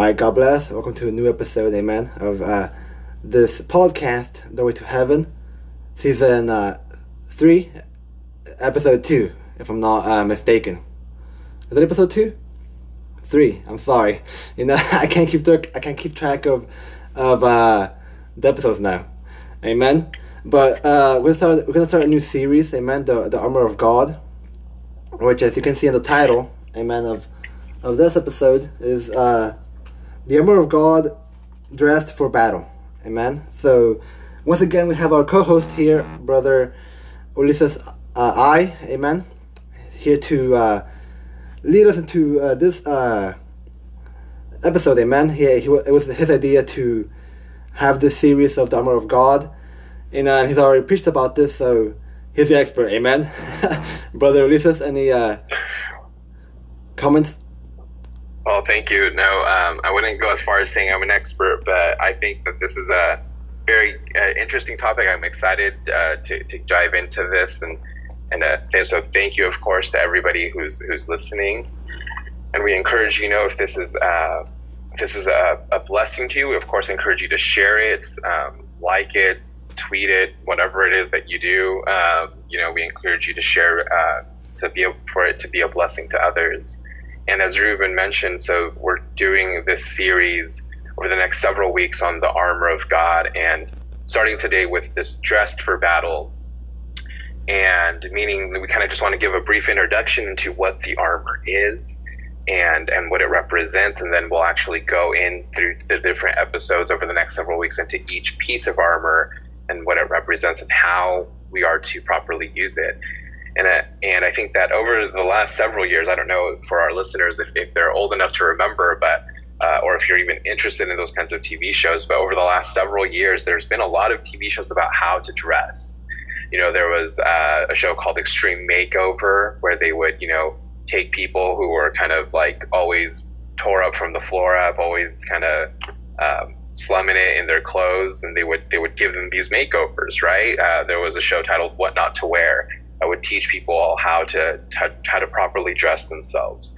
Alright, God bless. Welcome to a new episode, amen, of this podcast, The Way to Heaven, season 3, episode 2, if I'm not mistaken. Is that episode 2? 3, I'm sorry. You know, I can't keep track of the episodes now, amen. But we're gonna start a new series, amen, the Armor of God, which, as you can see in the title, amen, of this episode is the armor of God dressed for battle. Amen. So, once again, we have our co-host here, Brother Ulises amen, here to lead us into this episode. Amen. It was his idea to have this series of the armor of God, and he's already preached about this, so he's the expert. Amen. Brother Ulises, any comments? Well, thank you. No, I wouldn't go as far as saying I'm an expert, but I think that this is a very interesting topic. I'm excited to dive into this, and so thank you, of course, to everybody who's listening. And we encourage you, if this is a blessing to you, we of course encourage you to share it, like it, tweet it, whatever it is that you do. We encourage you to share for it to be a blessing to others. And as Ruben mentioned, so we're doing this series over the next several weeks on the armor of God, and starting today with this dressed for battle, and meaning that we kind of just want to give a brief introduction into what the armor is and what it represents, and then we'll actually go in through the different episodes over the next several weeks into each piece of armor and what it represents and how we are to properly use it. And I think that over the last several years, I don't know for our listeners if they're old enough to remember, but or if you're even interested in those kinds of TV shows, but over the last several years, there's been a lot of TV shows about how to dress. There was a show called Extreme Makeover, where they would, take people who were kind of like always tore up from the floor up, always kind of slumming it in their clothes, and they would give them these makeovers, right? There was a show titled What Not to Wear. I would teach people how to properly dress themselves,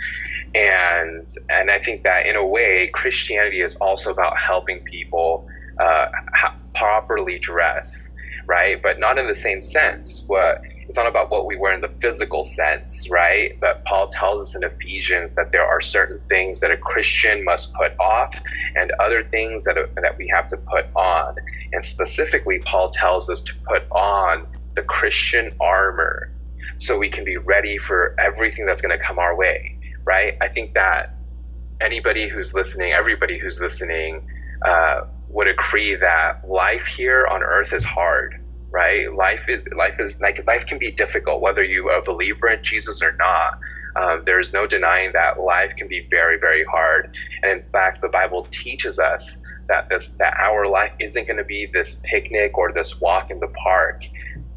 and I think that in a way Christianity is also about helping people properly dress, right? But not in the same sense. It's not about what we wear in the physical sense, right? But Paul tells us in Ephesians that there are certain things that a Christian must put off and other things that we have to put on. And specifically, Paul tells us to put on the Christian armor so we can be ready for everything that's going to come our way, right? I think that everybody who's listening would agree that life here on earth is hard, right? Life can be difficult, whether you are a believer in Jesus or not. There is no denying that life can be very, very hard. And in fact, the Bible teaches us that our life isn't going to be this picnic or this walk in the park.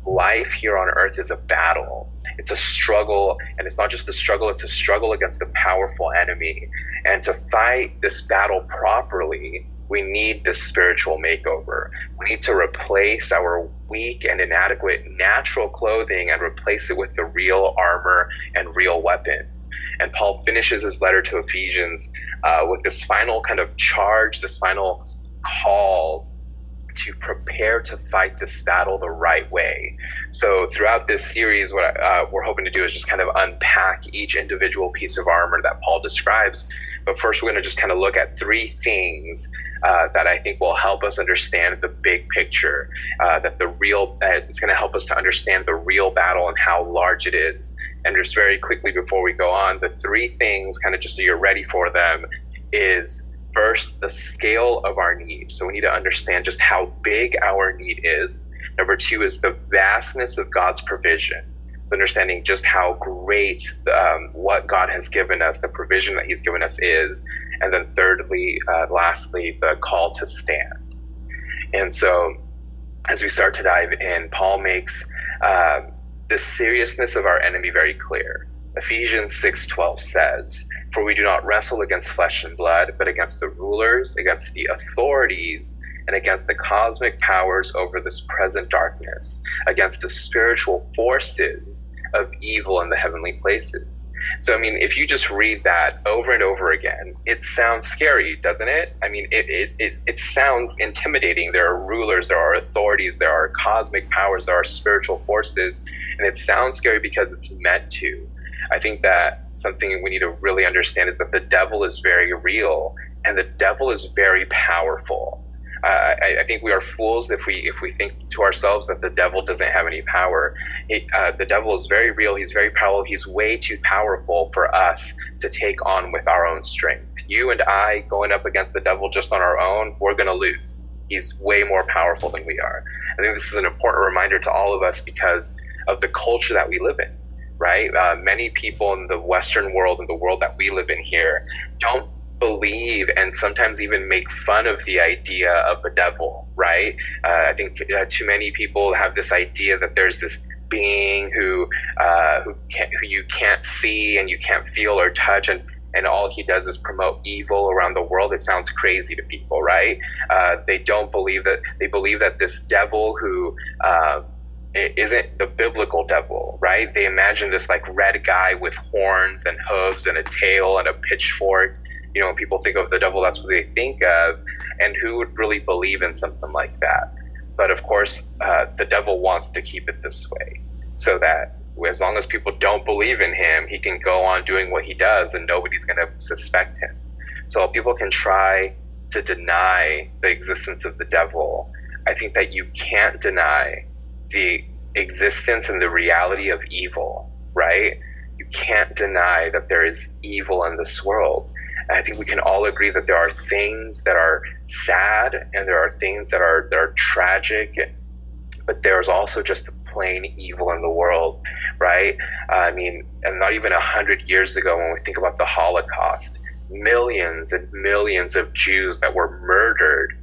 Life here on earth is a battle. It's a struggle, and it's not just a struggle, it's a struggle against a powerful enemy. And to fight this battle properly, we need this spiritual makeover. We need to replace our weak and inadequate natural clothing and replace it with the real armor and real weapons. And Paul finishes his letter to Ephesians with this final kind of charge, this final call to prepare to fight this battle the right way. So throughout this series, what we're hoping to do is just kind of unpack each individual piece of armor that Paul describes. But first, we're going to just kind of look at three things that I think will help us understand the big picture, it's going to help us to understand the real battle and how large it is. And just very quickly before we go on, the three things, kind of just so you're ready for them, is first, the scale of our need. So we need to understand just how big our need is. Number two is the vastness of God's provision. So understanding just how great what God has given us, the provision that he's given us is. And then thirdly, lastly, the call to stand. And so as we start to dive in, Paul makes the seriousness of our enemy very clear. Ephesians 6:12 says, "For we do not wrestle against flesh and blood, but against the rulers, against the authorities, and against the cosmic powers over this present darkness, against the spiritual forces of evil in the heavenly places." So, I mean, if you just read that over and over again, it sounds scary, doesn't it? I mean, it sounds intimidating. There are rulers, there are authorities, there are cosmic powers, there are spiritual forces, and it sounds scary because it's meant to. I think that something we need to really understand is that the devil is very real and the devil is very powerful. I think we are fools if we think to ourselves that the devil doesn't have any power. The devil is very real. He's very powerful. He's way too powerful for us to take on with our own strength. You and I going up against the devil just on our own, we're going to lose. He's way more powerful than we are. I think this is an important reminder to all of us because of the culture that we live in, right? Many people in the Western world, in the world that we live in here, don't believe and sometimes even make fun of the idea of the devil, right? I think too many people have this idea that there's this being who you can't see and you can't feel or touch, and all he does is promote evil around the world. It sounds crazy to people, right? They don't believe that. They believe that this devil who isn't the biblical devil, right? They imagine this like red guy with horns and hooves and a tail and a pitchfork. You know, when people think of the devil, that's what they think of, and who would really believe in something like that? But of course, the devil wants to keep it this way, so that as long as people don't believe in him, he can go on doing what he does, and nobody's going to suspect him. So people can try to deny the existence of the devil. I think that you can't deny the existence and the reality of evil, right? You can't deny that there is evil in this world. I think we can all agree that there are things that are sad and there are things that are tragic, but there's also just plain evil in the world, right? I mean, and not even 100 years ago when we think about the Holocaust, millions and millions of Jews that were murdered,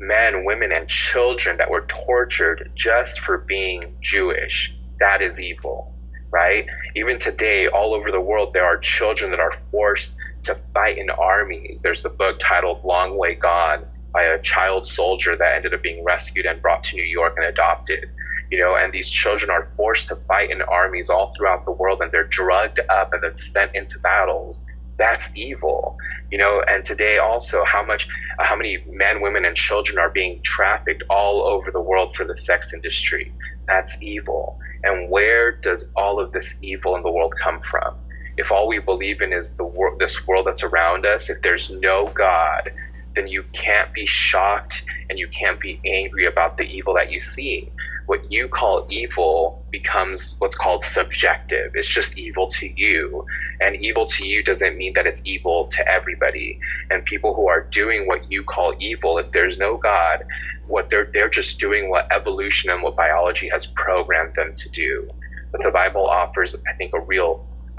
men, women, and children that were tortured just for being Jewish. That is evil, right? Even today, all over the world, there are children that are forced to fight in armies. There's the book titled Long Way Gone by a child soldier that ended up being rescued and brought to New York and adopted, you know, and these children are forced to fight in armies all throughout the world, and they're drugged up and then sent into battles. That's evil, you know. And today also, how many men, women, and children are being trafficked all over the world for the sex industry? That's evil. And where does all of this evil in the world come from? If all we believe in is this world that's around us, if there's no God, then you can't be shocked and you can't be angry about the evil that you see. What you call evil becomes what's called subjective. It's just evil to you. And evil to you doesn't mean that it's evil to everybody. And people who are doing what you call evil, if there's no God, what they're just doing what evolution and what biology has programmed them to do. But the Bible offers, I think, a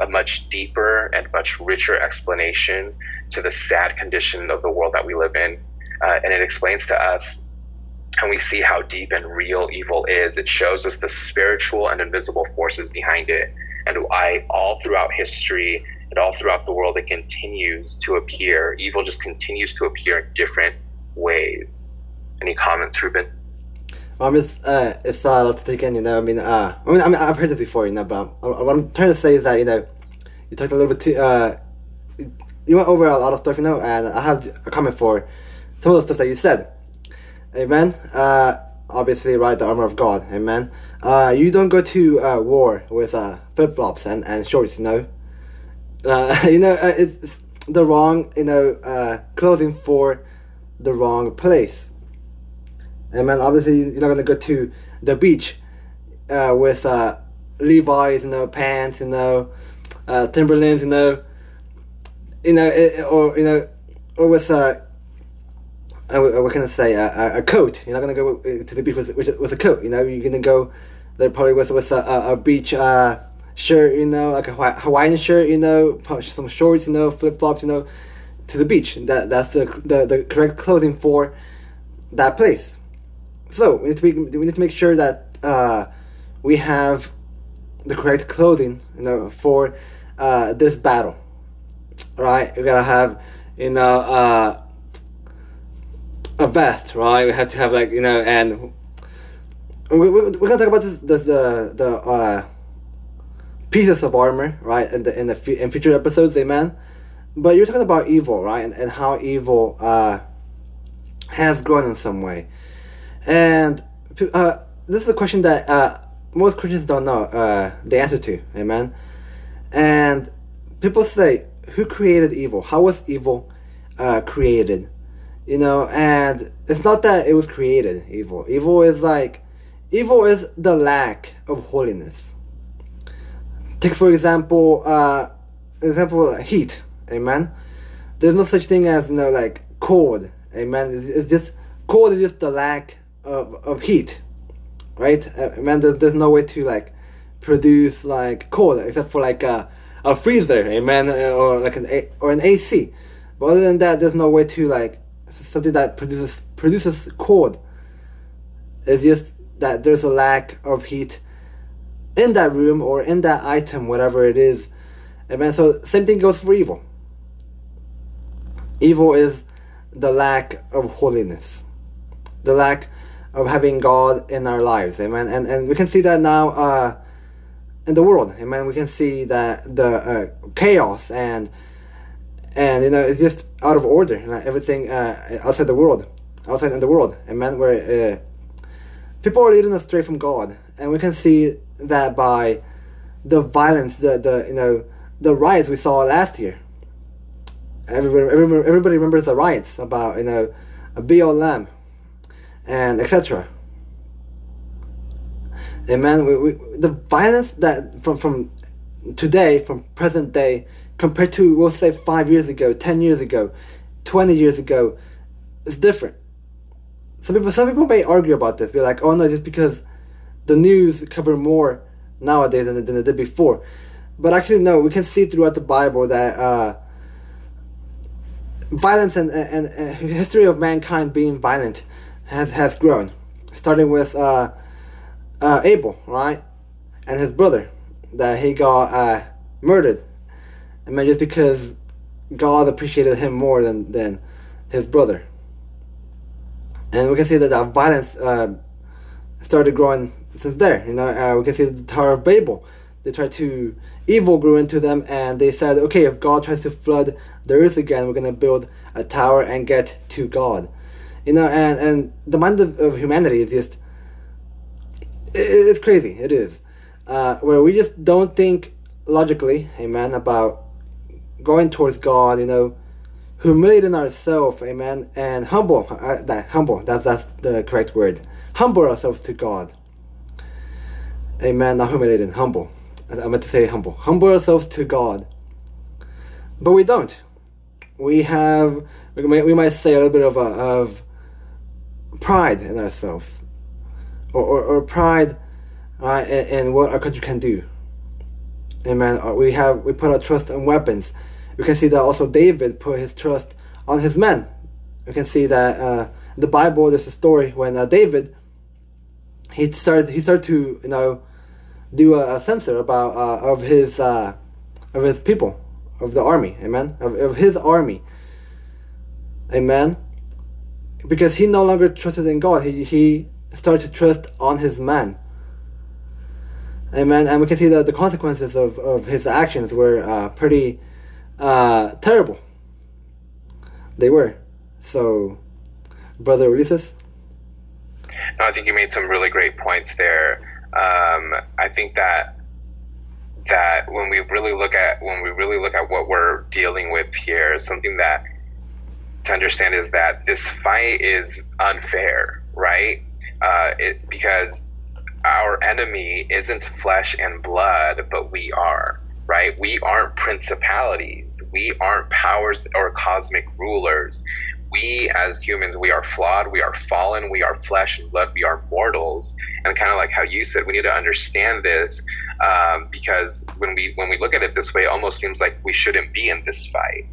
much deeper and much richer explanation to the sad condition of the world that we live in. And it explains to us, and we see how deep and real evil is. It shows us the spiritual and invisible forces behind it. And all throughout history and all throughout the world, it continues to appear. Evil just continues to appear in different ways. Any comments, Ruben? It's a lot to take in, you know. I mean, I've heard this before, you know. But what I'm trying to say is that, you know, you talked a little bit too. You went over a lot of stuff, you know, and I have a comment for some of the stuff that you said. Amen. Obviously, right, the armor of God. Amen. You don't go to war with flip flops and shorts, you know. It's the wrong, you know, clothing for the wrong place. And man, obviously you're not gonna go to the beach with Levi's, you know, pants, you know, Timberlands, or with what can I say, a coat. You're not gonna go to the beach with a coat, you know. You're gonna go there probably with a beach shirt, you know, like a Hawaiian shirt, you know, some shorts, you know, flip flops, you know, to the beach. That's the correct clothing for that place. So we need to make sure that we have the correct clothing, you know, for this battle. Right? We gotta have, you know, a vest, right? We have to have, like, you know, and we're gonna talk about this the pieces of armor, right? In future episodes, amen. But you're talking about evil, right? And how evil has grown in some way. And this is a question that most Christians don't know the answer to, amen. And people say, who created evil? How was evil created? You know, and it's not that it was created, evil. Evil is the lack of holiness. Take, for example, heat, amen. There's no such thing as, you know, like cold, amen. It's just, cold is just the lack of heat, right? Amen. There's no way to, like, produce, like, cold, except for, like, a freezer, amen, or like an AC. But other than that, there's no way to, like, something that produces cold. It's just that there's a lack of heat in that room or in that item, whatever it is, amen. So same thing goes for evil. Evil is the lack of holiness, the lack of having God in our lives, amen. And we can see that now in the world, amen. We can see that the chaos and you know, it's just out of order, and everything outside in the world, amen. Where people are leading astray from God, and we can see that by the violence, the riots we saw last year. Everybody remembers the riots about, you know, BLM and etc. Amen. The violence that from today, from present day, compared to, we'll say, 5 years ago, 10 years ago, 20 years ago, is different. Some people may argue about this, be like, oh no, just because the news cover more nowadays than it did before. But actually, no, we can see throughout the Bible that violence and history of mankind being violent has grown, starting with Abel, right, and his brother, that he got murdered. I mean, just because God appreciated him more than his brother. And we can see that that violence started growing since there. You know, we can see the Tower of Babel. They tried to, evil grew into them, and they said, okay, if God tries to flood the earth again, we're going to build a tower and get to God. You know, and the mind of humanity is just, it's crazy, it is. Where we just don't think logically, amen, about going towards God, you know, humiliating ourselves, amen, and that's the correct word, humble ourselves to God. Amen, not humiliating, humble. I meant to say humble. Humble ourselves to God. But we don't. We might say a little bit of pride in ourselves. Or pride, right, in what our country can do. Amen. We put our trust in weapons. We can see that also David put his trust on his men. We can see that in the Bible there's a story when David, he started to, you know, do a censor about of his people, of the army, amen, of his army, amen, because he no longer trusted in God. He started to trust on his man, amen. And we can see that the consequences of his actions were pretty terrible. They were. So, Brother Ulises. No, I think you made some really great points there. I think that when we really look at what we're dealing with here, something that to understand is that this fight is unfair, right? Because our enemy isn't flesh and blood, but we are, right? We aren't principalities. We aren't powers or cosmic rulers. We as humans, we are flawed, we are fallen, we are flesh and blood, we are mortals. And kind of like how you said, we need to understand this because when we look at it this way, it almost seems like we shouldn't be in this fight.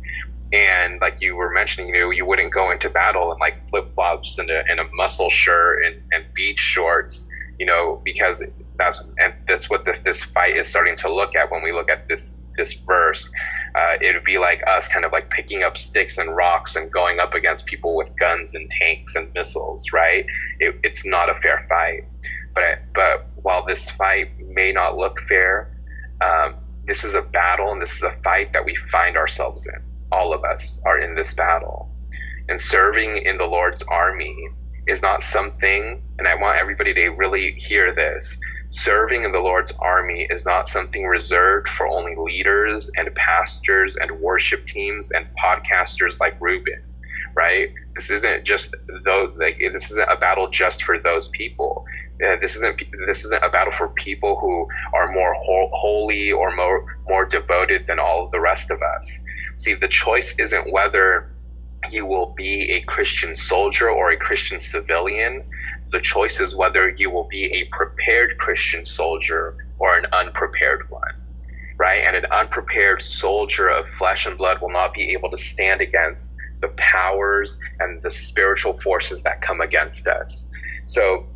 And like you were mentioning, you know, you wouldn't go into battle in like flip-flops and a muscle shirt and beach shorts, you know, because that's what this fight is starting to look at when we look at this verse. It would be like us kind of like picking up sticks and rocks and going up against people with guns and tanks and missiles, right? It's not a fair fight. But while this fight may not look fair, This is a battle, and this is a fight that we find ourselves in. All of us are in this battle. And serving in the Lord's army is not something, and I want everybody to really hear this, serving in the Lord's army is not something reserved for only leaders and pastors and worship teams and podcasters like Ruben, right? This isn't just those, like, this isn't a battle just for those people. This isn't a battle for people who are more holy or more devoted than all of the rest of us. See, the choice isn't whether you will be a Christian soldier or a Christian civilian. The choice is whether you will be a prepared Christian soldier or an unprepared one, right? And an unprepared soldier of flesh and blood will not be able to stand against the powers and the spiritual forces that come against us. So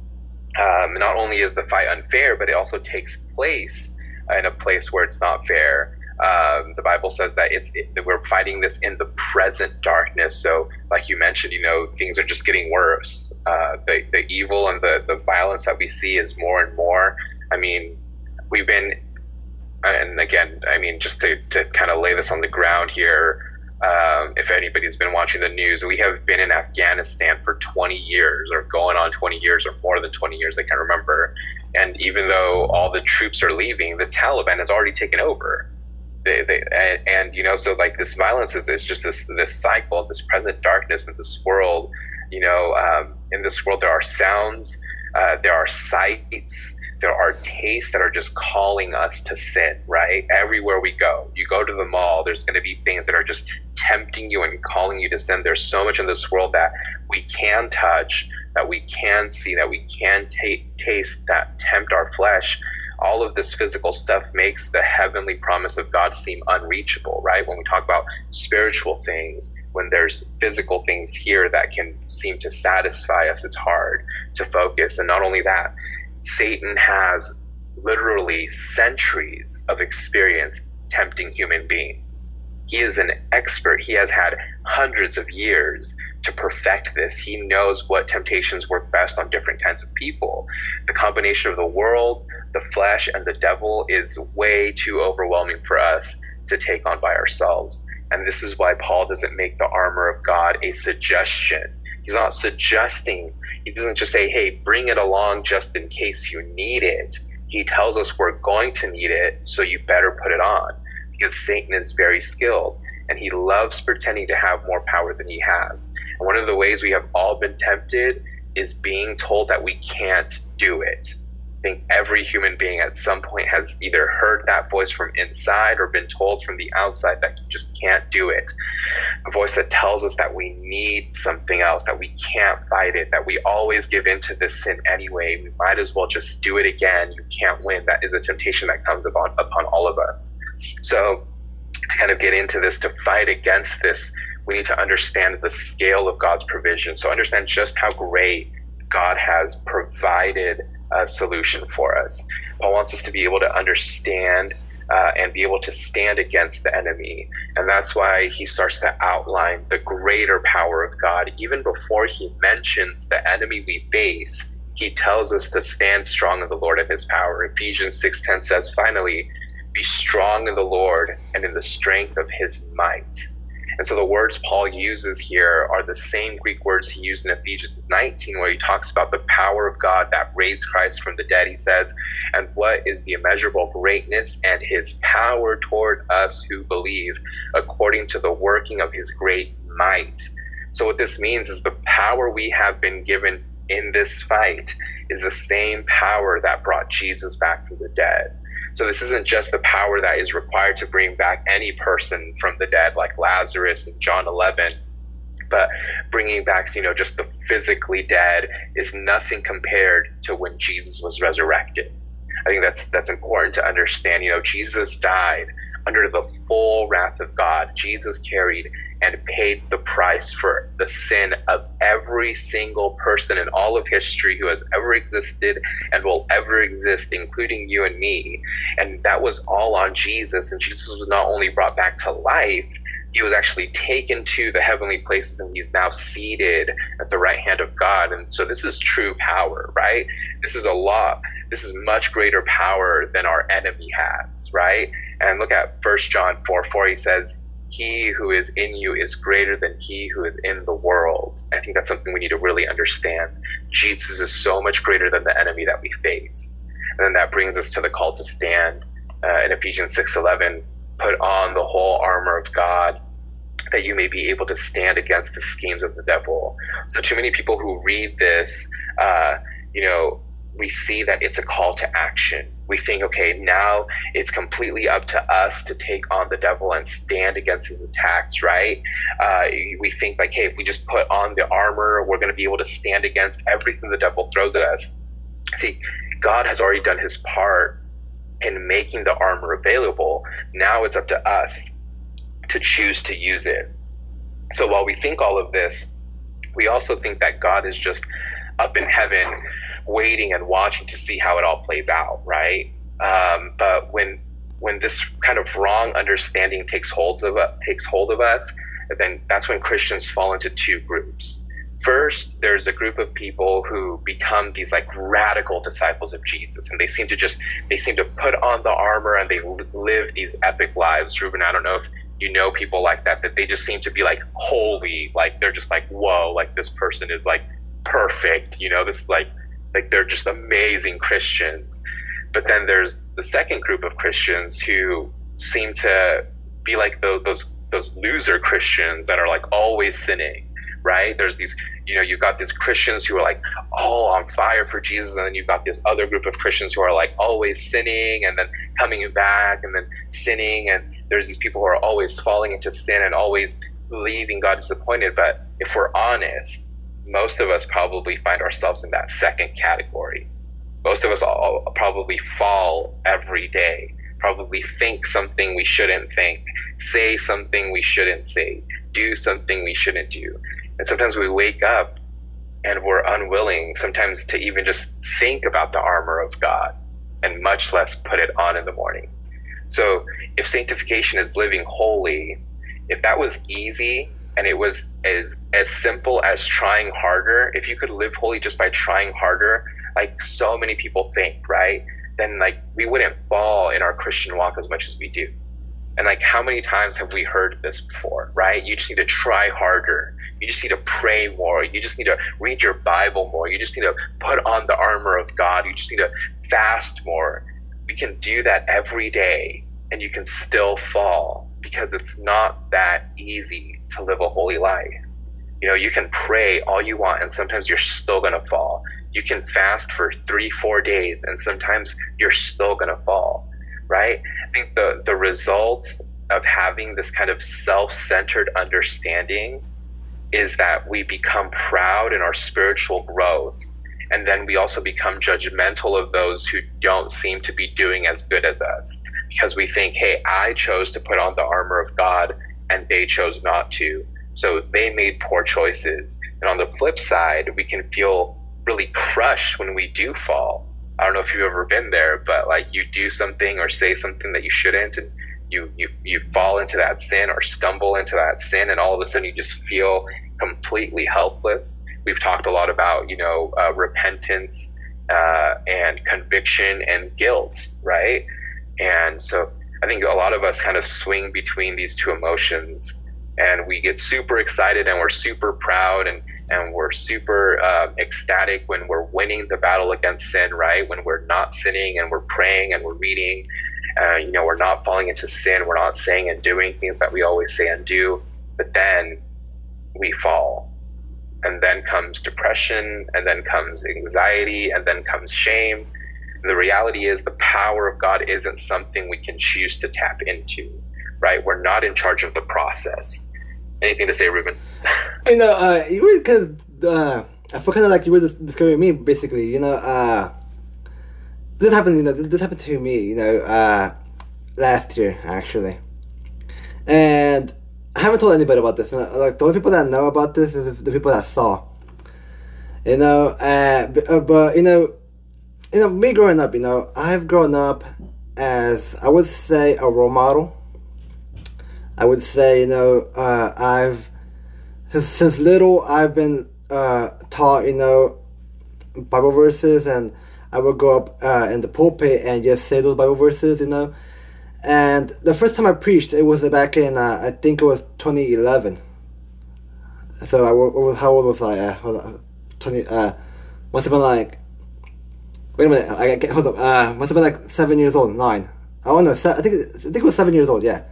not only is the fight unfair, but it also takes place in a place where it's not fair. The Bible says that that we're fighting this in the present darkness. So like you mentioned, you know, things are just getting worse. The evil and the violence that we see is more and more. I mean, we've been, and again, I mean, just to kind of lay this on the ground here, if anybody's been watching the news, we have been in Afghanistan for 20 years or going on 20 years or more than 20 years, I can't remember. And even though all the troops are leaving, the Taliban has already taken over. And you know, so like this violence is just this cycle, this present darkness in this world. You know, in this world there are sounds, there are sights, there are tastes that are just calling us to sin, right? Everywhere we go, you go to the mall, there's going to be things that are just tempting you and calling you to sin. There's so much in this world that we can touch, that we can see, that we can taste, that tempt our flesh. All of this physical stuff makes the heavenly promise of God seem unreachable, right? When we talk about spiritual things, when there's physical things here that can seem to satisfy us, it's hard to focus. And not only that, Satan has literally centuries of experience tempting human beings. He is an expert. He has had hundreds of years to perfect this. He knows what temptations work best on different kinds of people. The combination of the world, the flesh, and the devil is way too overwhelming for us to take on by ourselves. And this is why Paul doesn't make the armor of God a suggestion. He's not suggesting. He doesn't just say, hey, bring it along just in case you need it. He tells us we're going to need it, so you better put it on, because Satan is very skilled. And he loves pretending to have more power than he has. And one of the ways we have all been tempted is being told that we can't do it. I think every human being at some point has either heard that voice from inside or been told from the outside that you just can't do it. A voice that tells us that we need something else, that we can't fight it, that we always give in to this sin anyway. We might as well just do it again. You can't win. That is a temptation that comes upon all of us. So to kind of get into this, to fight against this, we need to understand the scale of God's provision. So understand just how great God has provided a solution for us. Paul wants us to be able to understand and be able to stand against the enemy. And that's why he starts to outline the greater power of God. Even before he mentions the enemy we face, he tells us to stand strong in the Lord and his power. Ephesians 6:10 says, finally, be strong in the Lord and in the strength of his might. And so the words Paul uses here are the same Greek words he used in Ephesians 19, where he talks about the power of God that raised Christ from the dead. He says, and what is the immeasurable greatness and his power toward us who believe, according to the working of his great might. So what this means is the power we have been given in this fight is the same power that brought Jesus back from the dead. So this isn't just the power that is required to bring back any person from the dead, like Lazarus in John 11, but bringing back, you know, just the physically dead is nothing compared to when Jesus was resurrected. I think that's important to understand. You know, Jesus died under the full wrath of God. Jesus carried and paid the price for the sin of every single person in all of history who has ever existed and will ever exist, including you and me. And that was all on Jesus. And Jesus was not only brought back to life, he was actually taken to the heavenly places, and he's now seated at the right hand of God. And so this is true power, right? This is a lot. This is much greater power than our enemy has, right? And look at First John 4:4. He says, he who is in you is greater than he who is in the world. I think that's something we need to really understand. Jesus is so much greater than the enemy that we face. And then that brings us to the call to stand in Ephesians 6:11. Put on the whole armor of God, that you may be able to stand against the schemes of the devil. So too many people who read this, we see that it's a call to action. We think, okay, now it's completely up to us to take on the devil and stand against his attacks, right? We think like, hey, if we just put on the armor, we're going to be able to stand against everything the devil throws at us. See, God has already done his part in making the armor available. Now it's up to us to choose to use it. So while we think all of this, we also think that God is just up in heaven waiting and watching to see how it all plays out, right? But when this kind of wrong understanding takes hold of us, then that's when Christians fall into two groups. First, there's a group of people who become these like radical disciples of Jesus, and they seem to put on the armor and they live these epic lives. Ruben, I don't know if you know people like that they just seem to be like holy, like they're just like, whoa, like this person is like perfect, this like they're just amazing Christians. But then there's the second group of Christians who seem to be like those loser Christians that are like always sinning. Right? There's these, you've got these Christians who are like all on fire for Jesus, and then you've got this other group of Christians who are like always sinning and then coming back and then sinning, and there's these people who are always falling into sin and always leaving God disappointed. But if we're honest, most of us probably find ourselves in that second category. Most of us all probably fall every day, probably think something we shouldn't think, say something we shouldn't say, do something we shouldn't do. And sometimes we wake up and we're unwilling sometimes to even just think about the armor of God, and much less put it on in the morning. So if sanctification is living holy, if that was easy and it was as simple as trying harder, if you could live holy just by trying harder, like so many people think, right? Then like we wouldn't fall in our Christian walk as much as we do. And like how many times have we heard this before, right? You just need to try harder. You just need to pray more. You just need to read your Bible more. You just need to put on the armor of God. You just need to fast more. We can do that every day and you can still fall, because it's not that easy to live a holy life. You can pray all you want and sometimes you're still going to fall. You can fast for 3-4 days and sometimes you're still going to fall. Right? I think the results of having this kind of self-centered understanding is that we become proud in our spiritual growth. And then we also become judgmental of those who don't seem to be doing as good as us, because we think, hey, I chose to put on the armor of God and they chose not to. So they made poor choices. And on the flip side, we can feel really crushed when we do fall. I don't know if you've ever been there, but like you do something or say something that you shouldn't, and you fall into that sin or stumble into that sin, and all of a sudden you just feel completely helpless. We've talked a lot about, repentance and conviction and guilt, right? And so I think a lot of us kind of swing between these two emotions, and we get super excited and we're super proud and we're super ecstatic when we're winning the battle against sin, right? When we're not sinning and we're praying and we're reading, we're not falling into sin. We're not saying and doing things that we always say and do. But then we fall. And then comes depression, and then comes anxiety, and then comes shame. And the reality is the power of God isn't something we can choose to tap into, right? We're not in charge of the process. Anything to say, Ruben? You were kind of like you were describing me, basically. This happened to me, last year, actually. And I haven't told anybody about this. The only people that know about this is the people that saw. But me growing up, I've grown up as, I would say, a role model. I would say, you know, since little, I've been taught, you know, Bible verses, and I would go up in the pulpit and just say those Bible verses, you know. And the first time I preached, it was back in, I think it was 2011. So how old was I? Must have been like, wait a minute, I can't, hold up, must have been like 7 years old, nine. Oh no, I think it was 7 years old, yeah.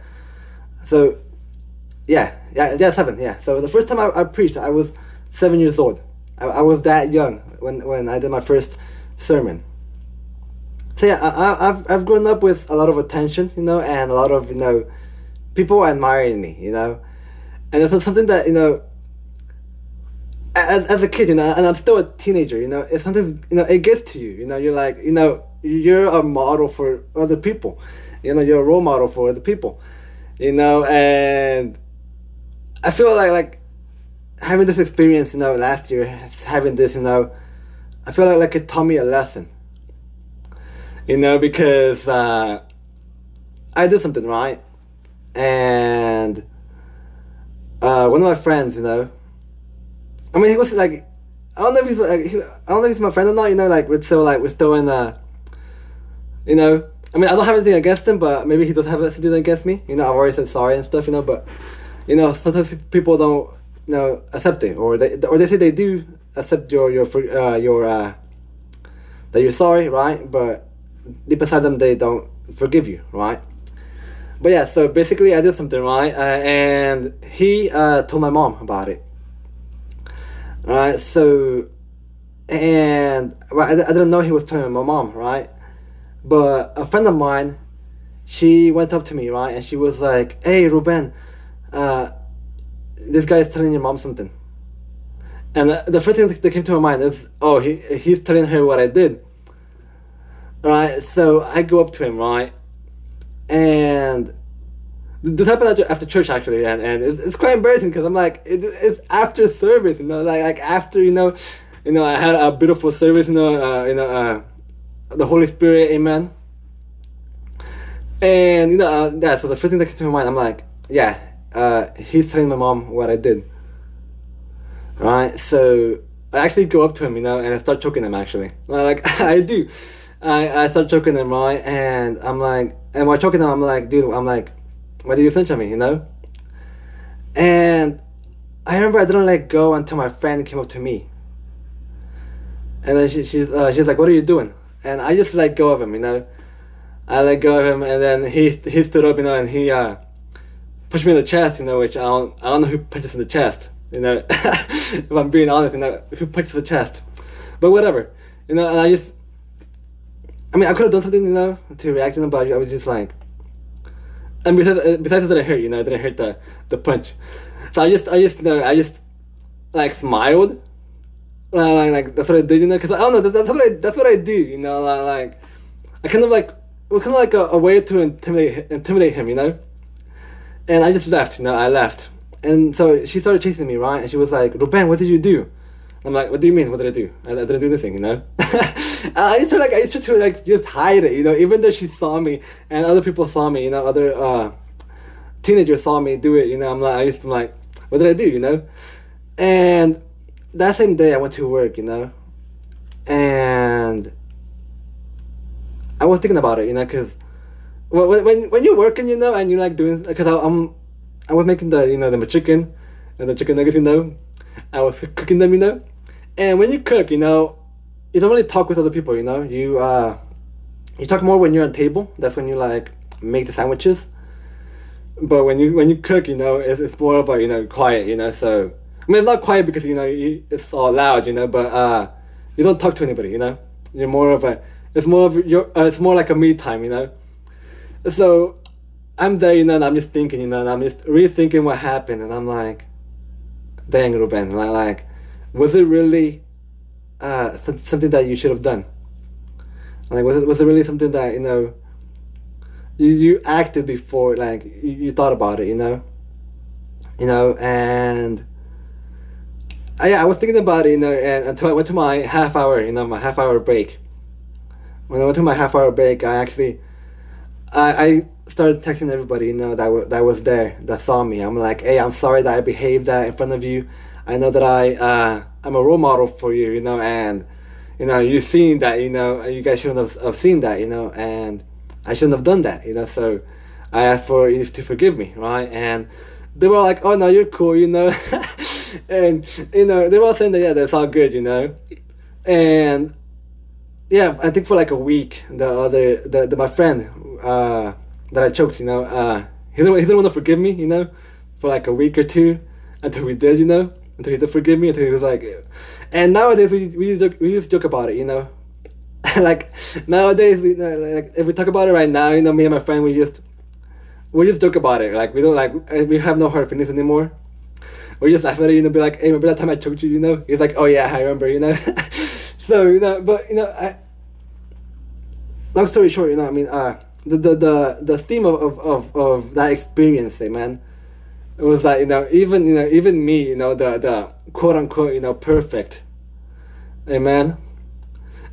So, yeah, seven, yeah. So the first time I preached, I was 7 years old. I was that young when I did my first sermon. So yeah, I've grown up with a lot of attention, you know, and a lot of, you know, people admiring me, you know. And it's something that, you know, as a kid, you know, and I'm still a teenager, you know, it's something, you know, it gets to you, you know, you're like, you know, you're a model for other people, you know, you're a role model for other people, you know. And I feel like having this experience, you know, last year, having this, you know, I feel like it taught me a lesson, you know, because I did something right, and one of my friends, you know, I mean, he was like, I don't know if he's like, I don't know if he's my friend or not, you know, like, we're still in, you know, I mean, I don't have anything against him, but maybe he does have something against me, you know, I've already said sorry and stuff, you know, but, you know, sometimes people don't, you know, accept it, or they say they do accept your that you're sorry, right, but deep inside them, they don't forgive you, right? But yeah, so basically, I did something right, and he told my mom about it. Right, so, and I didn't know he was telling my mom, right? But a friend of mine, she went up to me, right? And she was like, hey, Ruben, this guy is telling your mom something. And the first thing that came to my mind is, oh, he's telling her what I did. Right, so I go up to him, right? And this happened after church, actually, and it's quite embarrassing because I'm like, it's after service, you know, like after, you know, I had a beautiful service, the Holy Spirit, amen. And, you know, yeah, so the first thing that came to my mind, I'm like, yeah, he's telling my mom what I did. Right, so I actually go up to him, you know, and I start choking him, actually. Like, I do. I start choking him, right, and I'm like, and while choking him, I'm like, dude, I'm like, why did you snitch on me, you know? And I remember I didn't let go until my friend came up to me. And then she's like, what are you doing? And I just let go of him, you know? I let go of him, and then he stood up, you know, and he pushed me in the chest, you know, which I don't know who punches in the chest, you know? If I'm being honest, you know, who punches the chest? But whatever, you know, and I could have done something, you know, to react to him, but I was just like, and besides, it didn't hurt, you know, it didn't hurt the punch. So I just like smiled, like that's what I did, you know, because I don't know, that's what I do, you know, like I kind of like, it was kind of like a way to intimidate him, you know. And I just left, you know, I left, and so she started chasing me, right? And she was like, Ruben, what did you do? I'm like, what do you mean? What did I do? I didn't do anything, you know. I used to just hide it, you know. Even though she saw me and other people saw me, you know, other teenagers saw me do it, you know. I'm like, what did I do, you know? And that same day, I went to work, you know, and I was thinking about it, you know, because when you're working, you know, and you're like doing, because I was making the, you know, the chicken and the chicken nuggets, you know. I was cooking them, you know, and when you cook, you know, you don't really talk with other people, you know, you talk more when you're on table, that's when you, like, make the sandwiches, but when you cook, you know, it's more about, you know, quiet, you know, so, I mean, it's not quiet because, you know, it's all loud, you know, but, you don't talk to anybody, you know, you're more of a, it's more of your, it's more like a me time, you know, so, I'm there, you know, and I'm just thinking, you know, and I'm just rethinking what happened, and I'm like, dang, Ruben, like, was it really something that you should have done? Like, was it really something that, you know, you acted before, like, you thought about it, you know? You know, and I was thinking about it, you know, and until I went to my half hour, you know, my half hour break. When I went to my half hour break, I actually, I started texting everybody, you know, that was there, that saw me. I'm like, hey, I'm sorry that I behaved that in front of you. I know that I'm a role model for you, you know, and, you know, you've seen that, you know, you guys shouldn't have seen that, you know, and I shouldn't have done that, you know, so I asked for you to forgive me, right? And they were like, oh, no, you're cool, you know, and, you know, they were all saying that, yeah, that's all good, you know, and, yeah, I think for like a week, my friend that I choked, you know, he didn't want to forgive me, you know, for like a week or two, until we did, you know, until he did forgive me, until he was like, and nowadays we just joke about it, you know, like nowadays, you know, like if we talk about it right now, you know, me and my friend we just joke about it, like we don't we have no hard feelings anymore. We just laugh at it, you know, be like, hey, remember that time I choked you, you know? He's like, oh yeah, I remember, you know. So, you know, but, you know, long story short, you know, I mean, the theme of that experience, man, it was that, you know, even me, you know, the quote unquote, you know, perfect, amen.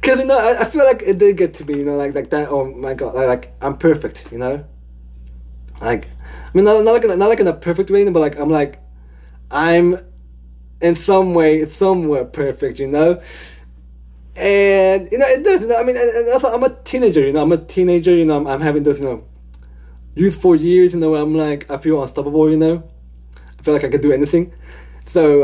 Because, you know, I feel like it did get to me, you know, like that. Oh my God, like I'm perfect, you know. Like, I mean, not like in a perfect way, but like I'm in some way somewhere perfect, you know. And, you know, it does, you know, I mean, and also I'm a teenager, you know, I'm having those, you know, youthful years, you know, where I'm like, I feel unstoppable, you know, I feel like I could do anything. So,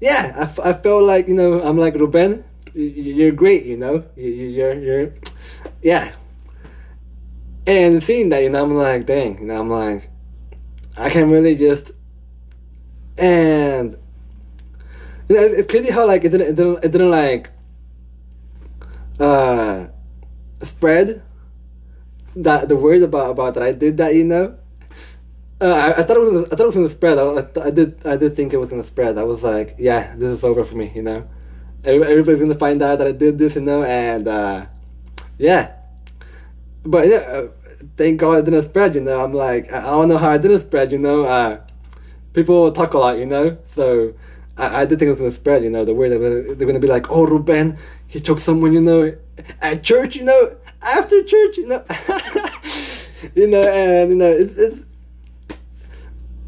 yeah, I felt like, you know, I'm like, Ruben, you're great, you know, you're, yeah. And seeing that, you know, I'm like, dang, you know, I'm like, I can really just, and, you know, it's crazy how, like, it didn't like, spread that the word about that I did that, you know. I thought it was gonna spread. I did think it was gonna spread. I was like, yeah, this is over for me, you know. Everybody's gonna find out that I did this, you know, and yeah. But yeah, thank God it didn't spread, you know. I'm like, I don't know how it didn't spread, you know. People talk a lot, you know, so. I did think it was going to spread, you know, the word. They're going to be like, oh, Ruben, he choked someone, you know, at church, you know, after church, you know. You know, and, you know,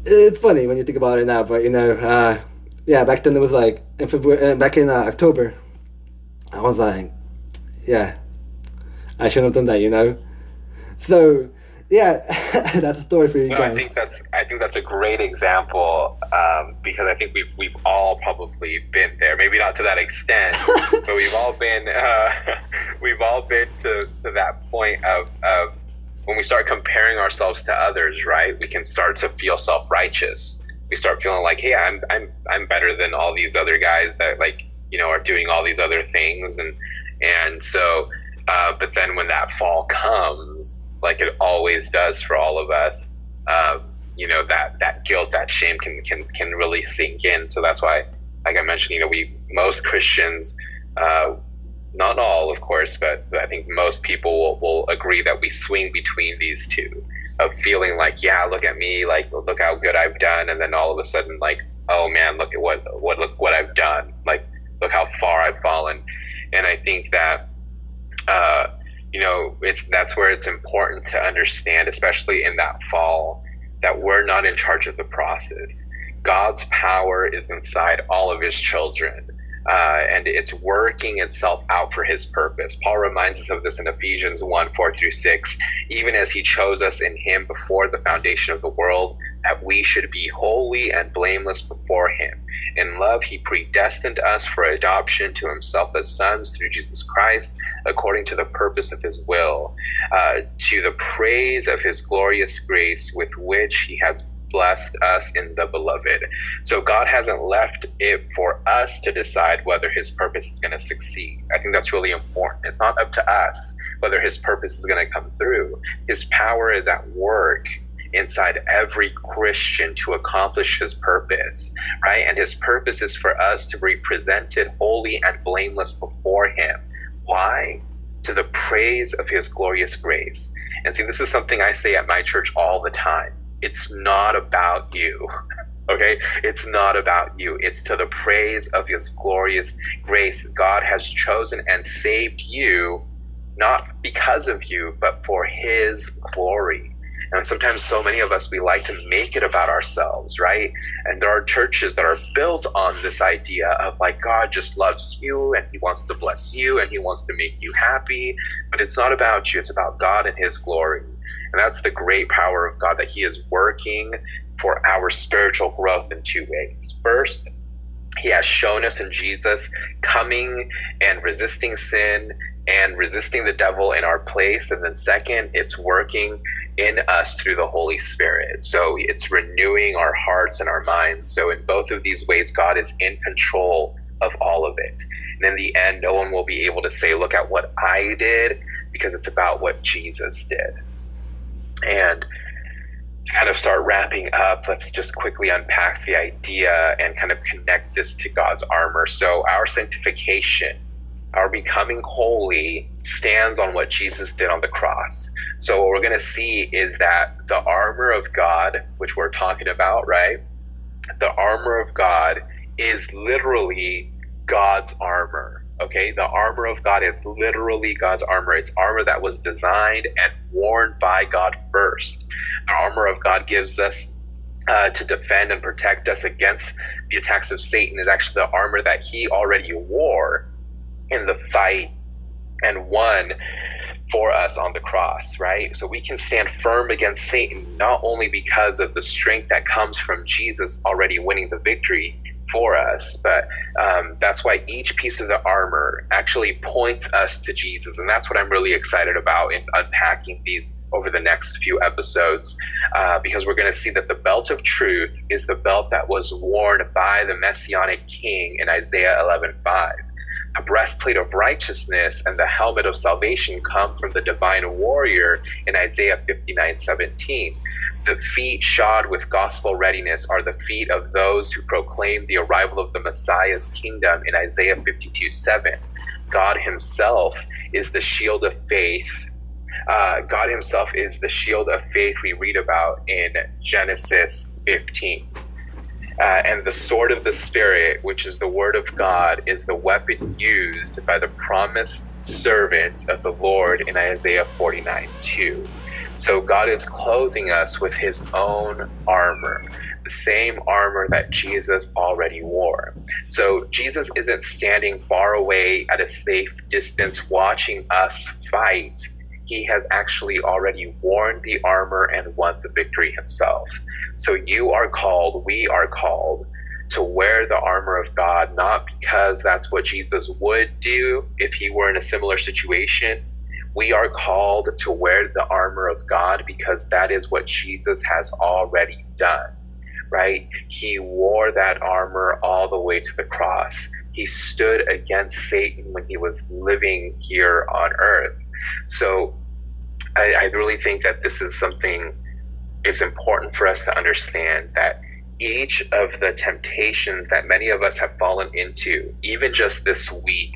it's funny when you think about it now, but, you know, yeah, back then it was like, in February, back in October, I was like, yeah, I shouldn't have done that, you know. So, yeah, that's a story for you guys. I think that's a great example, because I think we've all probably been there. Maybe not to that extent, but we've all been to that point of when we start comparing ourselves to others, right? We can start to feel self-righteous. We start feeling like, hey, I'm better than all these other guys that, like, you know, are doing all these other things, and so, but then when that fall comes, like it always does for all of us, you know, that guilt, that shame can really sink in. So that's why, like I mentioned, you know, most Christians, not all, of course, but I think most people will agree that we swing between these two of feeling like, yeah, look at me, like, look how good I've done. And then all of a sudden, like, oh man, look at what I've done. Like, look how far I've fallen. And I think that, you know, that's where it's important to understand, especially in that fall, that we're not in charge of the process. God's power is inside all of his children, and it's working itself out for his purpose. Paul reminds us of this in Ephesians 1:4-6, even as he chose us in him before the foundation of the world, that we should be holy and blameless before him. In love, he predestined us for adoption to himself as sons through Jesus Christ, according to the purpose of his will, to the praise of his glorious grace with which he has blessed us in the beloved. So God hasn't left it for us to decide whether his purpose is going to succeed. I think that's really important. It's not up to us whether his purpose is going to come through. His power is at work inside every Christian to accomplish his purpose, right? And his purpose is for us to be presented holy and blameless before him. Why? To the praise of his glorious grace. And see, this is something I say at my church all the time. It's not about you, okay? It's not about you. It's to the praise of his glorious grace. God has chosen and saved you, not because of you, but for his glory. And sometimes so many of us, we like to make it about ourselves, right? And there are churches that are built on this idea of like, God just loves you and he wants to bless you and he wants to make you happy. But it's not about you. It's about God and his glory. And that's the great power of God, that he is working for our spiritual growth in two ways. First, he has shown us in Jesus coming and resisting sin and resisting the devil in our place. And then second, it's working in us through the Holy Spirit. So it's renewing our hearts and our minds. So in both of these ways, God is in control of all of it. And in the end, no one will be able to say, look at what I did, because it's about what Jesus did. And to kind of start wrapping up, let's just quickly unpack the idea and kind of connect this to God's armor. So our sanctification, our becoming holy, stands on what Jesus did on the cross. So what we're going to see is that the armor of God, which we're talking about, right? The armor of God is literally God's armor. Okay, the armor of God is literally God's armor. It's armor that was designed and worn by God first. The armor of God gives us to defend and protect us against the attacks of Satan. Is actually the armor that he already wore in the fight and won for us on the cross, right? So we can stand firm against Satan, not only because of the strength that comes from Jesus already winning the victory for us, but that's why each piece of the armor actually points us to Jesus. And that's what I'm really excited about in unpacking these over the next few episodes, because we're going to see that the belt of truth is the belt that was worn by the Messianic King in Isaiah 11:5. A breastplate of righteousness and the helmet of salvation come from the divine warrior in Isaiah 59:17. The feet shod with gospel readiness are the feet of those who proclaim the arrival of the Messiah's kingdom in Isaiah 52:7. God himself is the shield of faith. God himself is the shield of faith we read about in Genesis 15. And the sword of the Spirit, which is the word of God, is the weapon used by the promised servants of the Lord in Isaiah 49:2. So God is clothing us with his own armor, the same armor that Jesus already wore. So Jesus isn't standing far away at a safe distance watching us fight. He has actually already worn the armor and won the victory himself. So you are called, we are called to wear the armor of God, not because that's what Jesus would do if he were in a similar situation. We are called to wear the armor of God because that is what Jesus has already done, right? He wore that armor all the way to the cross. He stood against Satan when he was living here on earth. So I really think that this is something, it's important for us to understand that each of the temptations that many of us have fallen into, even just this week,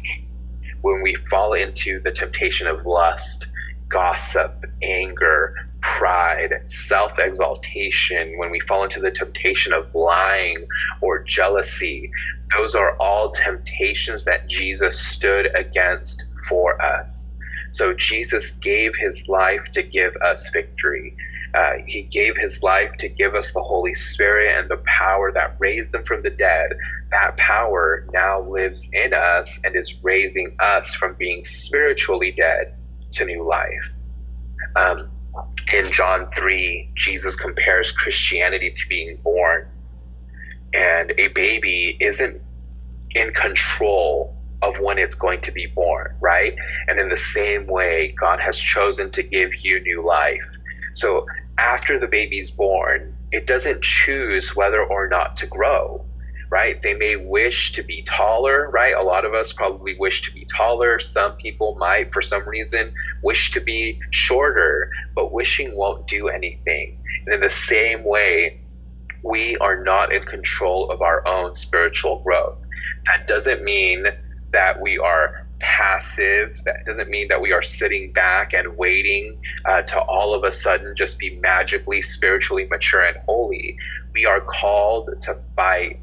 when we fall into the temptation of lust, gossip, anger, pride, self-exaltation, when we fall into the temptation of lying or jealousy, those are all temptations that Jesus stood against for us. So Jesus gave his life to give us victory. He gave his life to give us the Holy Spirit and the power that raised them from the dead. That power now lives in us and is raising us from being spiritually dead to new life. In John 3, Jesus compares Christianity to being born. And a baby isn't in control of when it's going to be born, right? And in the same way, God has chosen to give you new life. So after the baby's born, it doesn't choose whether or not to grow, right? They may wish to be taller, right? A lot of us probably wish to be taller. Some people might, for some reason, wish to be shorter, but wishing won't do anything. And in the same way, we are not in control of our own spiritual growth. That doesn't mean that we are passive. That doesn't mean that we are sitting back and waiting to all of a sudden just be magically spiritually mature and holy. We are called to fight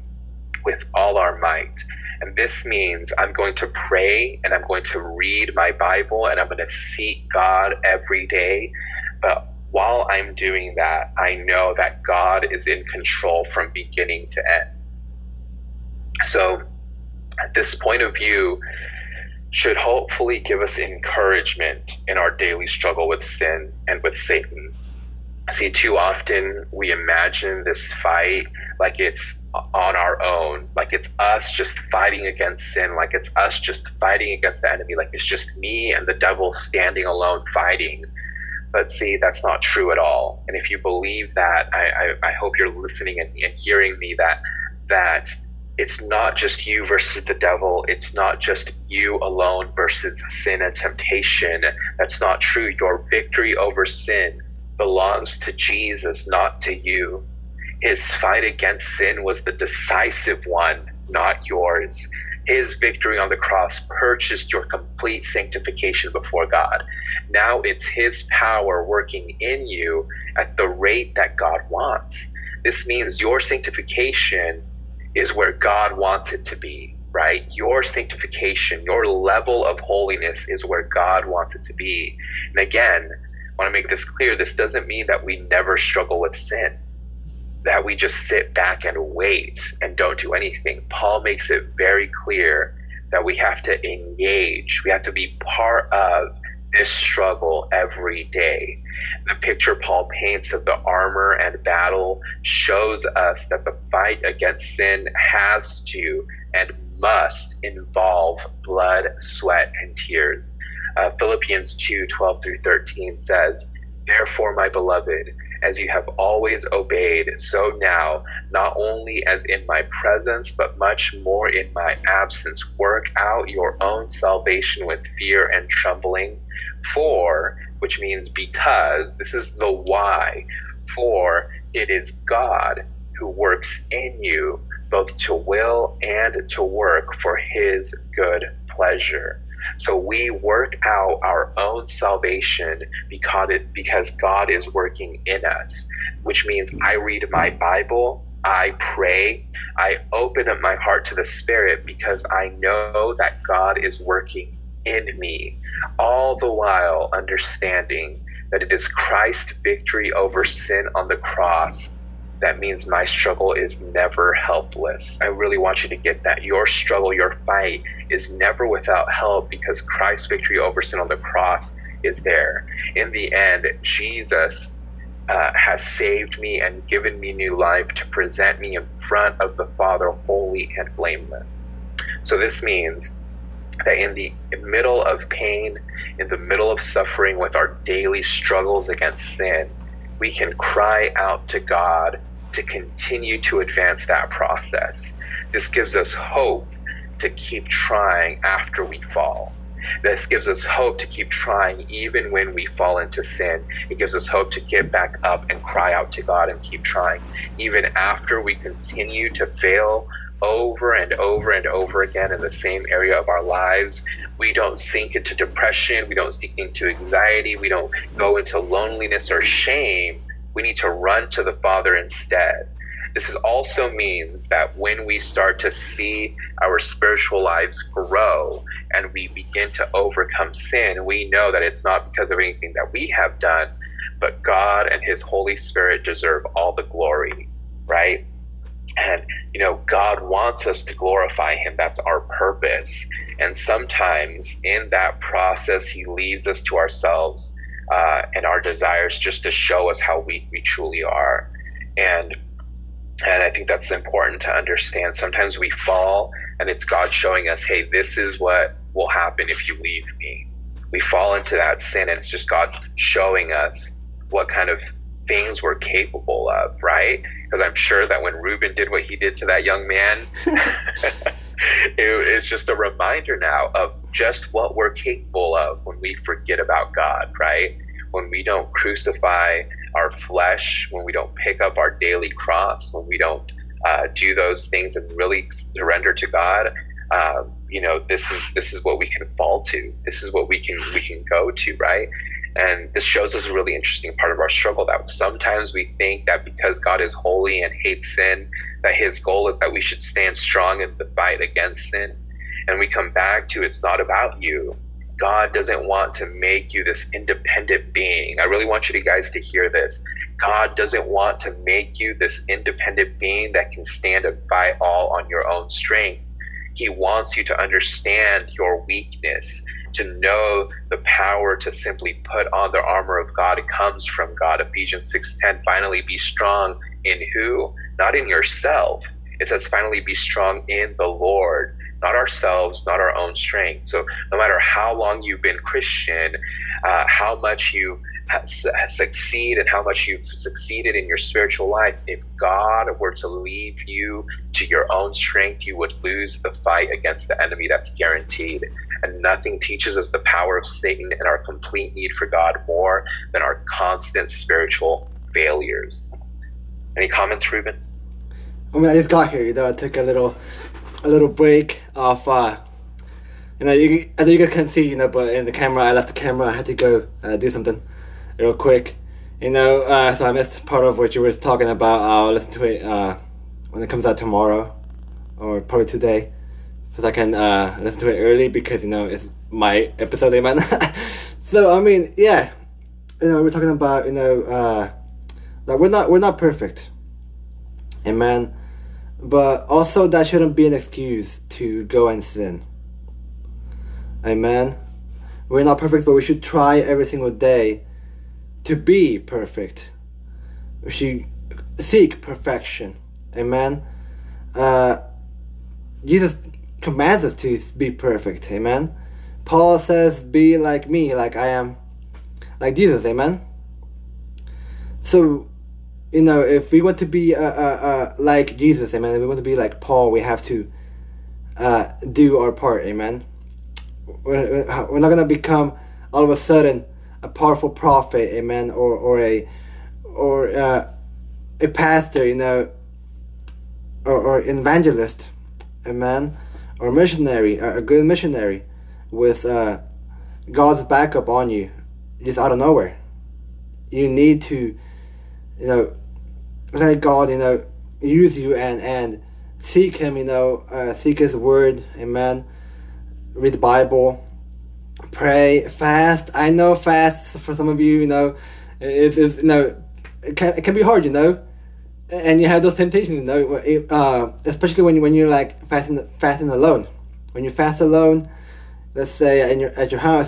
with all our might. And this means I'm going to pray and I'm going to read my Bible and I'm going to seek God every day. But while I'm doing that, I know that God is in control from beginning to end. So this point of view should hopefully give us encouragement in our daily struggle with sin and with Satan. See, too often we imagine this fight like it's on our own, like it's us just fighting against sin, like it's us just fighting against the enemy, like it's just me and the devil standing alone fighting. But see, that's not true at all. And if you believe that, I hope you're listening and hearing me, that it's not just you versus the devil. It's not just you alone versus sin and temptation. That's not true. Your victory over sin belongs to Jesus, not to you. His fight against sin was the decisive one, not yours. His victory on the cross purchased your complete sanctification before God. Now it's His power working in you at the rate that God wants. This means your sanctification is where God wants it to be, right? Your sanctification, your level of holiness is where God wants it to be. And again, I want to make this clear. This doesn't mean that we never struggle with sin, that we just sit back and wait and don't do anything. Paul makes it very clear that we have to engage. We have to be part of this struggle every day. The picture Paul paints of the armor and battle shows us that the fight against sin has to and must involve blood, sweat, and tears. Philippians 2:12-13 says, "Therefore, my beloved, as you have always obeyed, so now, not only as in my presence, but much more in my absence, work out your own salvation with fear and trembling." For, which means because, this is the why, for it is God who works in you both to will and to work for His good pleasure. So we work out our own salvation because God is working in us, which means I read my Bible, I pray, I open up my heart to the Spirit because I know that God is working in me, all the while understanding that it is Christ's victory over sin on the cross. That means my struggle is never helpless. I really want you to get that. Your struggle, your fight is never without help because Christ's victory over sin on the cross is there. In the end, Jesus has saved me and given me new life to present me in front of the Father, holy and blameless. So this means that in the middle of pain, in the middle of suffering with our daily struggles against sin, we can cry out to God to continue to advance that process. This gives us hope to keep trying after we fall. This gives us hope to keep trying even when we fall into sin. It gives us hope to get back up and cry out to God and keep trying. Even after we continue to fail over and over and over again in the same area of our lives, we don't sink into depression, we don't sink into anxiety, we don't go into loneliness or shame. We need to run to the Father instead. This also means that when we start to see our spiritual lives grow and we begin to overcome sin, we know that it's not because of anything that we have done, but God and His Holy Spirit deserve all the glory, right? And, you know, God wants us to glorify Him. That's our purpose. And sometimes in that process, He leaves us to ourselves and our desires just to show us how weak we truly are. And I think that's important to understand. Sometimes we fall and it's God showing us, hey, this is what will happen if you leave me. We fall into that sin and it's just God showing us what kind of things we're capable of, right? Because I'm sure that when Ruben did what he did to that young man, it's just a reminder now of just what we're capable of when we forget about God, right? When we don't crucify our flesh, when we don't pick up our daily cross, when we don't do those things and really surrender to God, you know, this is what we can fall to. This is what we can go to, right? And this shows us a really interesting part of our struggle, that sometimes we think that because God is holy and hates sin, that His goal is that we should stand strong in the fight against sin. And we come back to, it's not about you. God doesn't want to make you this independent being. I really want you guys to hear this. God doesn't want to make you this independent being that can stand by all on your own strength. He wants you to understand your weakness, to know the power to simply put on the armor of God comes from God. Ephesians 6:10, finally be strong in who? Not in yourself. It says finally be strong in the Lord, not ourselves, not our own strength. So no matter how long you've been Christian, how much you succeed and how much you've succeeded in your spiritual life, if God were to leave you to your own strength, you would lose the fight against the enemy. That's guaranteed. And nothing teaches us the power of Satan and our complete need for God more than our constant spiritual failures. Any comments, Ruben? I mean, I just got here, though. I took a little break off. I know you guys can't see, but in the camera, I left the camera. I had to go do something real quick, so I missed part of what you were talking about. I'll listen to it when it comes out tomorrow, or probably today, so that I can listen to it early, because it's my episode, they might not. So I mean, yeah, we're talking about that we're not perfect, amen, but also that shouldn't be an excuse to go and sin, amen. We're not perfect, but we should try every single day to be perfect. We should seek perfection, amen. Jesus commands us to be perfect, amen. Paul says, be like me, like I am, like Jesus, amen. So, if we want to be like Jesus, amen, if we want to be like Paul, we have to do our part, amen. We're not going to become, all of a sudden, a powerful prophet, amen, or a pastor, or an evangelist, amen, or missionary, a good missionary, with God's backup on you, just out of nowhere. You need to, let God, use you and seek Him, seek His word, amen. Read the Bible, pray, fast. I know fast for some of you, it's it can be hard, and you have those temptations, especially when you're like fasting alone. When you fast alone, let's say at your house,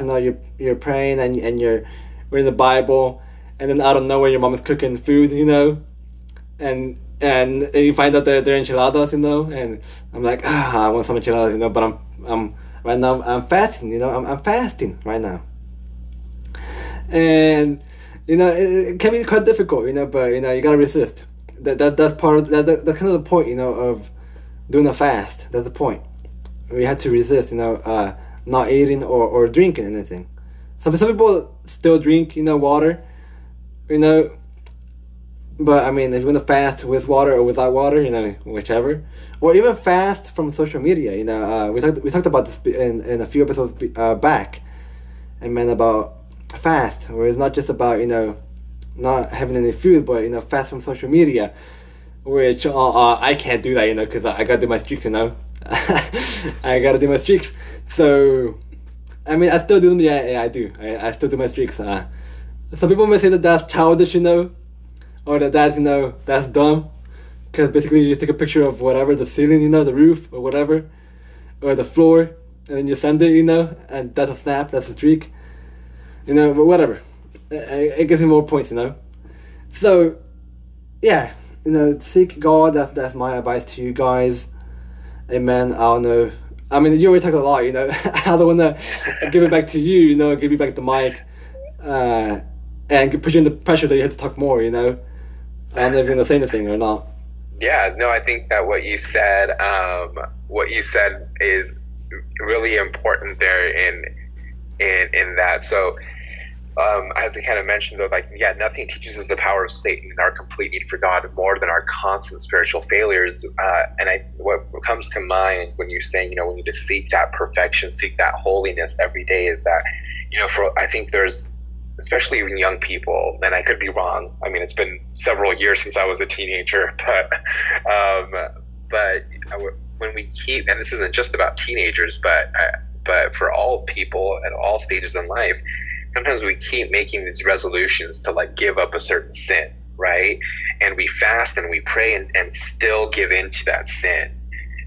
you're praying and you're reading the Bible, and then out of nowhere your mom is cooking food, and you find out that they're enchiladas, and I'm like, I want some enchiladas, but I'm right now I'm fasting, I'm fasting right now. And, it can be quite difficult, but, you gotta resist. That's part of, that's kind of the point, of doing a fast. That's the point. We have to resist, not eating or drinking anything. Some people still drink, water, but I mean, if you want to fast with water or without water, whichever, or even fast from social media, we talked about this in a few episodes back, amen, about fast, where it's not just about not having any food, but fast from social media, which I can't do that, because I gotta do my streaks, I gotta do my streaks. So, I mean, I still do them. Yeah, I do. I still do my streaks. Some people may say that that's childish, or that's, that's dumb, because basically you just take a picture of whatever, the ceiling, the roof, or whatever, or the floor, and then you send it, and that's a snap, that's a streak, but whatever. It gives you more points, So, yeah, seek God. That's my advice to you guys. Amen. I don't know. I mean, you already talked a lot, I don't want to give it back to you, give you back the mic, and put you under pressure that you have to talk more, I don't know if you're going to say anything or not. Yeah, no, I think that what you said is really important there in that. So, as I kind of mentioned, though, nothing teaches us the power of Satan and our complete need for God more than our constant spiritual failures. And what comes to mind when you're saying, we need to seek that perfection, seek that holiness every day, is that, I think there's, especially in young people, and I could be wrong. I mean, it's been several years since I was a teenager, but when we keep, and this isn't just about teenagers, but but for all people at all stages in life, sometimes we keep making these resolutions to like give up a certain sin, right? And we fast and we pray and still give in to that sin.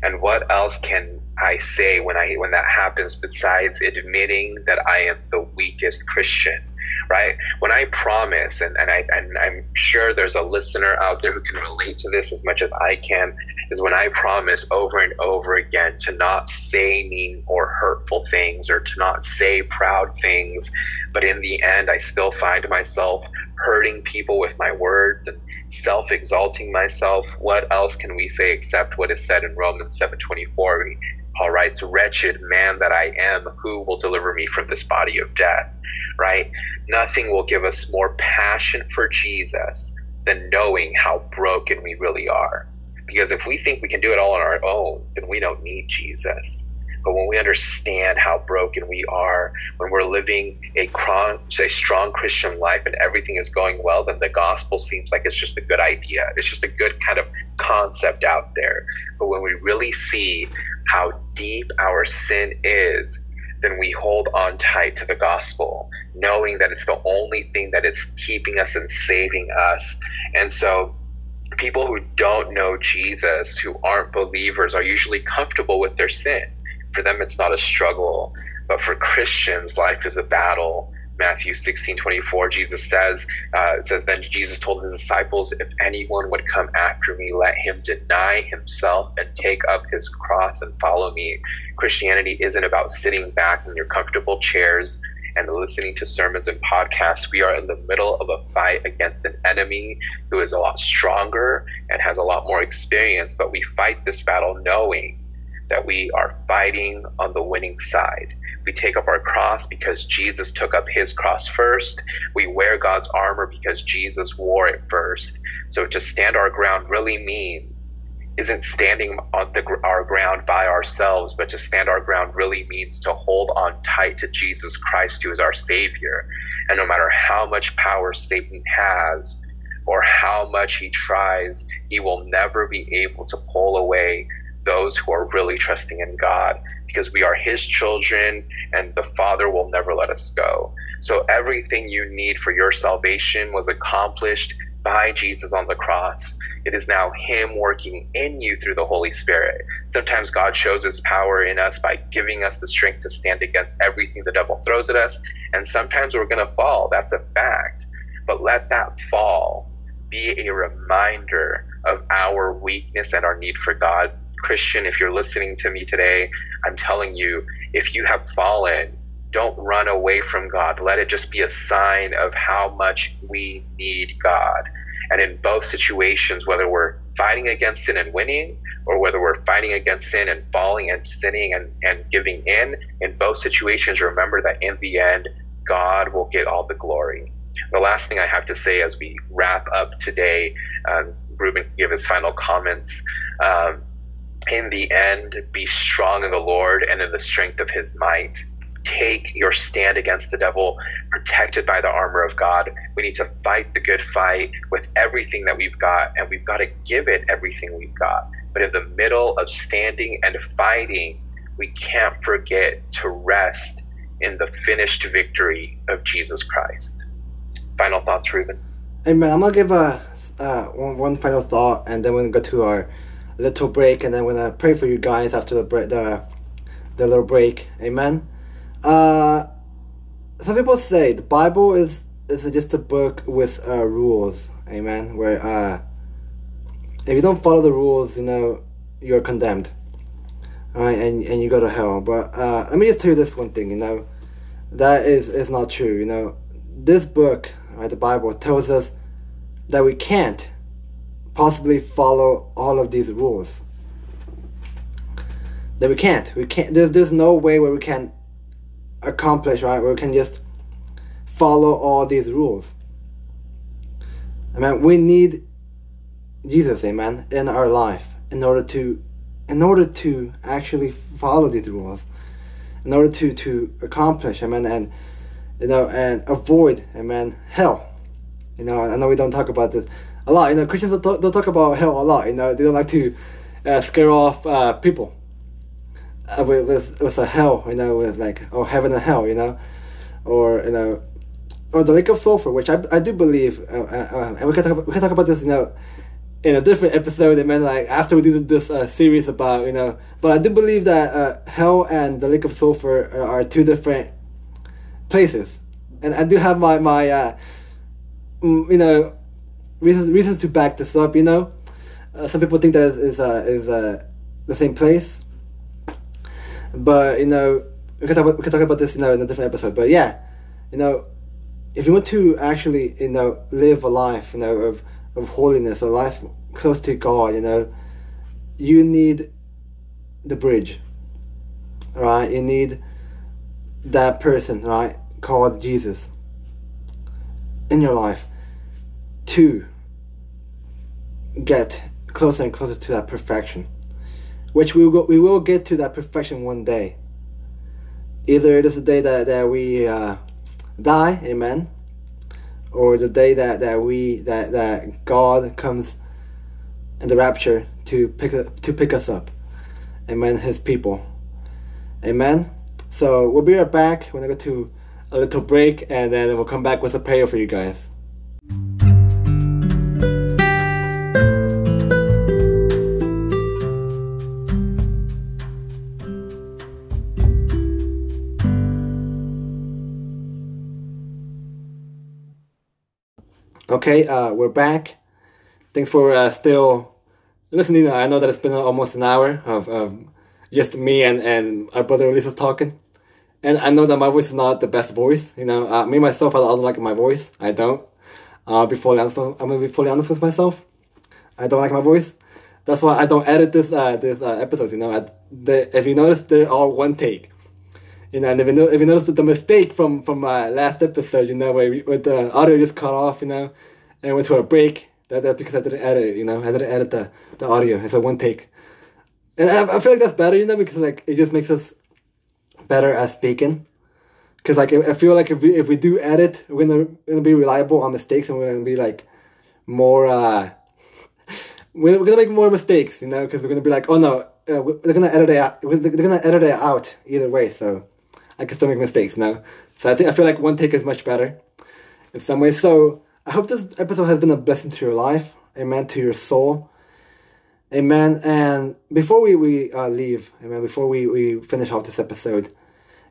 And what else can I say when that happens besides admitting that I am the weakest Christian, right? When I promise, and I'm sure there's a listener out there who can relate to this as much as I can, is when I promise over and over again to not say mean or hurtful things or to not say proud things, but in the end I still find myself hurting people with my words and self-exalting myself. What else can we say except what is said in Romans 7:24? Paul writes, "Wretched man that I am, who will deliver me from this body of death?" Right? Nothing will give us more passion for Jesus than knowing how broken we really are. Because if we think we can do it all on our own, then we don't need Jesus. But when we understand how broken we are, when we're living a strong Christian life and everything is going well, then the gospel seems like it's just a good idea. It's just a good kind of concept out there. But when we really see how deep our sin is, then we hold on tight to the gospel, knowing that it's the only thing that is keeping us and saving us. And so people who don't know Jesus, who aren't believers, are usually comfortable with their sin. For them, it's not a struggle, but for Christians, life is a battle. Matthew 16:24, Jesus says, then Jesus told his disciples, "If anyone would come after me, let him deny himself and take up his cross and follow me." Christianity isn't about sitting back in your comfortable chairs and listening to sermons and podcasts. We are in the middle of a fight against an enemy who is a lot stronger and has a lot more experience, but we fight this battle knowing that we are fighting on the winning side. We take up our cross because Jesus took up his cross first. We wear God's armor because Jesus wore it first. So to stand our ground really means, isn't standing on our ground by ourselves, but to stand our ground really means to hold on tight to Jesus Christ, who is our Savior. And no matter how much power Satan has or how much he tries, he will never be able to pull away those who are really trusting in God, because we are his children and the Father will never let us go. So everything you need for your salvation was accomplished by Jesus on the cross. It is now him working in you through the Holy Spirit. Sometimes God shows his power in us by giving us the strength to stand against everything the devil throws at us. And sometimes we're going to fall. That's a fact. But let that fall be a reminder of our weakness and our need for God. Christian, if you're listening to me today, I'm telling you, if you have fallen, don't run away from God. Let it just be a sign of how much we need God. And in both situations, whether we're fighting against sin and winning, or whether we're fighting against sin and falling and sinning and giving in both situations, remember that in the end, God will get all the glory. The last thing I have to say as we wrap up today, Ruben can give his final comments. In the end, be strong in the Lord and in the strength of his might. Take your stand against the devil, protected by the armor of God. We need to fight the good fight with everything that we've got, and we've got to give it everything we've got. But in the middle of standing and fighting, we can't forget to rest in the finished victory of Jesus Christ. Final thoughts, Reuben? Amen. I'm going to give one final thought, and then we're going to go to our little break, and I'm gonna pray for you guys after the little break. Amen. Some people say the Bible is just a book with rules. Amen. Where if you don't follow the rules, you're condemned. All right, and you go to hell. But let me just tell you this one thing. That is not true. This book, right, the Bible, tells us that we can't possibly follow all of these rules. That we can't. There's no way where we can accomplish, right? Where we can just follow all these rules. Amen. We need Jesus, amen, in our life in order to actually follow these rules, in order to accomplish, amen, and and avoid, amen, hell. I know we don't talk about this a lot. Christians don't talk about hell a lot. They don't like to scare off people. with a hell, you know, with like, oh, heaven and hell, you know, or, you know, or the lake of sulfur, which I do believe, and we can talk about this, you know, in a different episode, and then like after we do this series about, you know, but I do believe that hell and the lake of sulfur are two different places, and I do have my you know, reasons to back this up, you know. Some people think that is the same place, but you know, we can talk about this, you know, in a different episode. But yeah, you know, if you want to actually, you know, live a life, you know, of holiness, a life close to God, you know, you need the bridge, right? You need that person, right, called Jesus in your life to get closer and closer to that perfection, which we will get to that perfection one day. Either it is the day that we die, amen, or the day that God comes in the rapture to pick us up, amen, his people, amen. So we'll be right back. We're gonna go to a little break, and then we'll come back with a prayer for you guys. Okay, we're back. Thanks for still listening. I know that it's been almost an hour of just me and our brother Ulises talking. And I know that my voice is not the best voice. You know, me, myself, I don't like my voice. I don't. I'm going to be fully honest with myself. I don't like my voice. That's why I don't edit this episode, you know. If you notice, they're all one take. You know, and if you notice the mistake from my last episode, you know, where the audio just cut off, you know, and went to a break, that's because I didn't edit it, you know. I didn't edit the audio. It's a one take. And I feel like that's better, you know, because, like, it just makes us better at speaking. Because, like, I feel like if we do edit, we're gonna be reliable on mistakes, and we're gonna be, like, more, we're gonna make more mistakes, you know, because we're gonna be like, oh, no, they're gonna edit it out either way, so I can still make mistakes now. So I feel like one take is much better in some ways. So I hope this episode has been a blessing to your life. Amen. To your soul. Amen. And before we leave, amen, before we finish off this episode,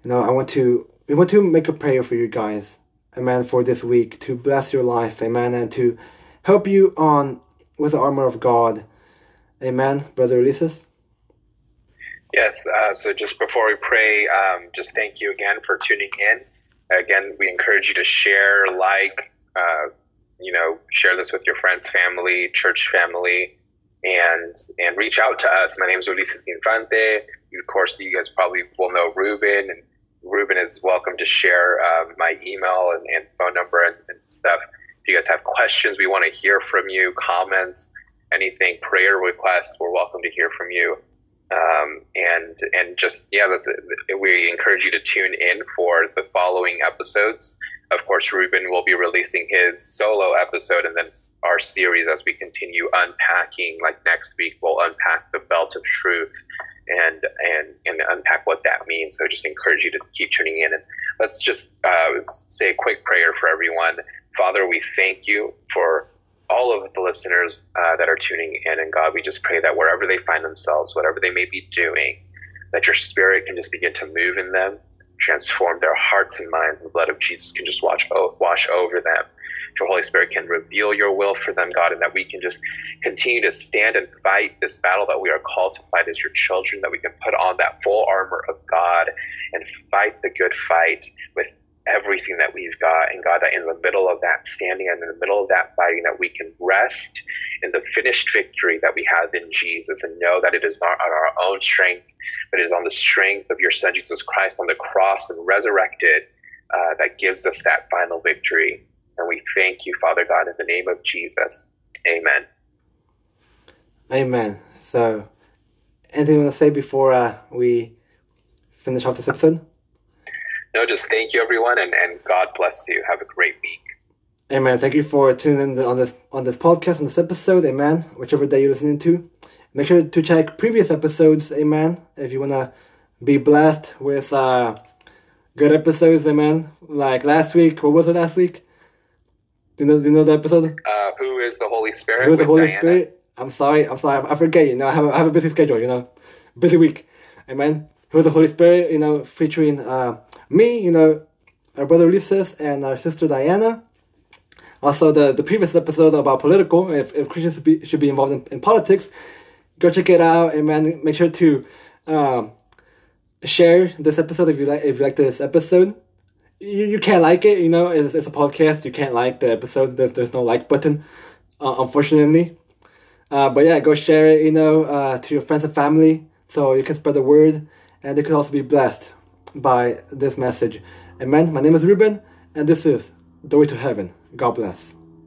you know, we want to make a prayer for you guys. Amen. For this week, to bless your life. Amen. And to help you on with the armor of God. Amen. Brother Ulises. Yes, so just before we pray, just thank you again for tuning in. Again, we encourage you to share, like, you know, share this with your friends, family, church family, and reach out to us. My name is Ulises Infante. Of course, you guys probably will know Ruben, and Ruben is welcome to share my email and phone number and stuff. If you guys have questions, we want to hear from you, comments, anything, prayer requests, we're welcome to hear from you. And just, yeah, we encourage you to tune in for the following episodes. Of course, Ruben will be releasing his solo episode, and then our series as we continue unpacking. Like next week, we'll unpack the belt of truth and unpack what that means. So just encourage you to keep tuning in, and let's just say a quick prayer for everyone. Father, we thank you for all of the listeners that are tuning in. And God, we just pray that wherever they find themselves, whatever they may be doing, that your spirit can just begin to move in them, transform their hearts and minds. The blood of Jesus can just wash over them. Your Holy Spirit can reveal your will for them, God, and that we can just continue to stand and fight this battle that we are called to fight as your children, that we can put on that full armor of God and fight the good fight with everything that we've got. And God, that in the middle of that standing and in the middle of that fighting, that we can rest in the finished victory that we have in Jesus, and know that it is not on our own strength, but it is on the strength of your son Jesus Christ on the cross and resurrected that gives us that final victory. And we thank you, Father God, in the name of Jesus. Amen. Amen. So anything you want to say before we finish off this episode? No, just thank you, everyone, and God bless you. Have a great week. Amen. Thank you for tuning in on this podcast, on this episode. Amen. Whichever day you're listening to. Make sure to check previous episodes. Amen. If you want to be blessed with good episodes, amen. Like last week, what was it last week? Do you know the episode? Who is the Holy Spirit? Who is the Holy Diana? Spirit? I'm sorry, I forget. You know, I have a busy schedule. You know, busy week, amen. Who is the Holy Spirit? You know, featuring me. You know, our brother Ulises and our sister Diana. Also, the previous episode about political, if Christians should be involved in politics, go check it out, amen. Make sure to share this episode if you like this episode. You can't like it, you know. It's a podcast. You can't like the episode. There's no like button, unfortunately. But yeah, go share it, you know, to your friends and family, so you can spread the word, and they could also be blessed by this message, amen. My name is Ruben, and this is The Way to Heaven. God bless.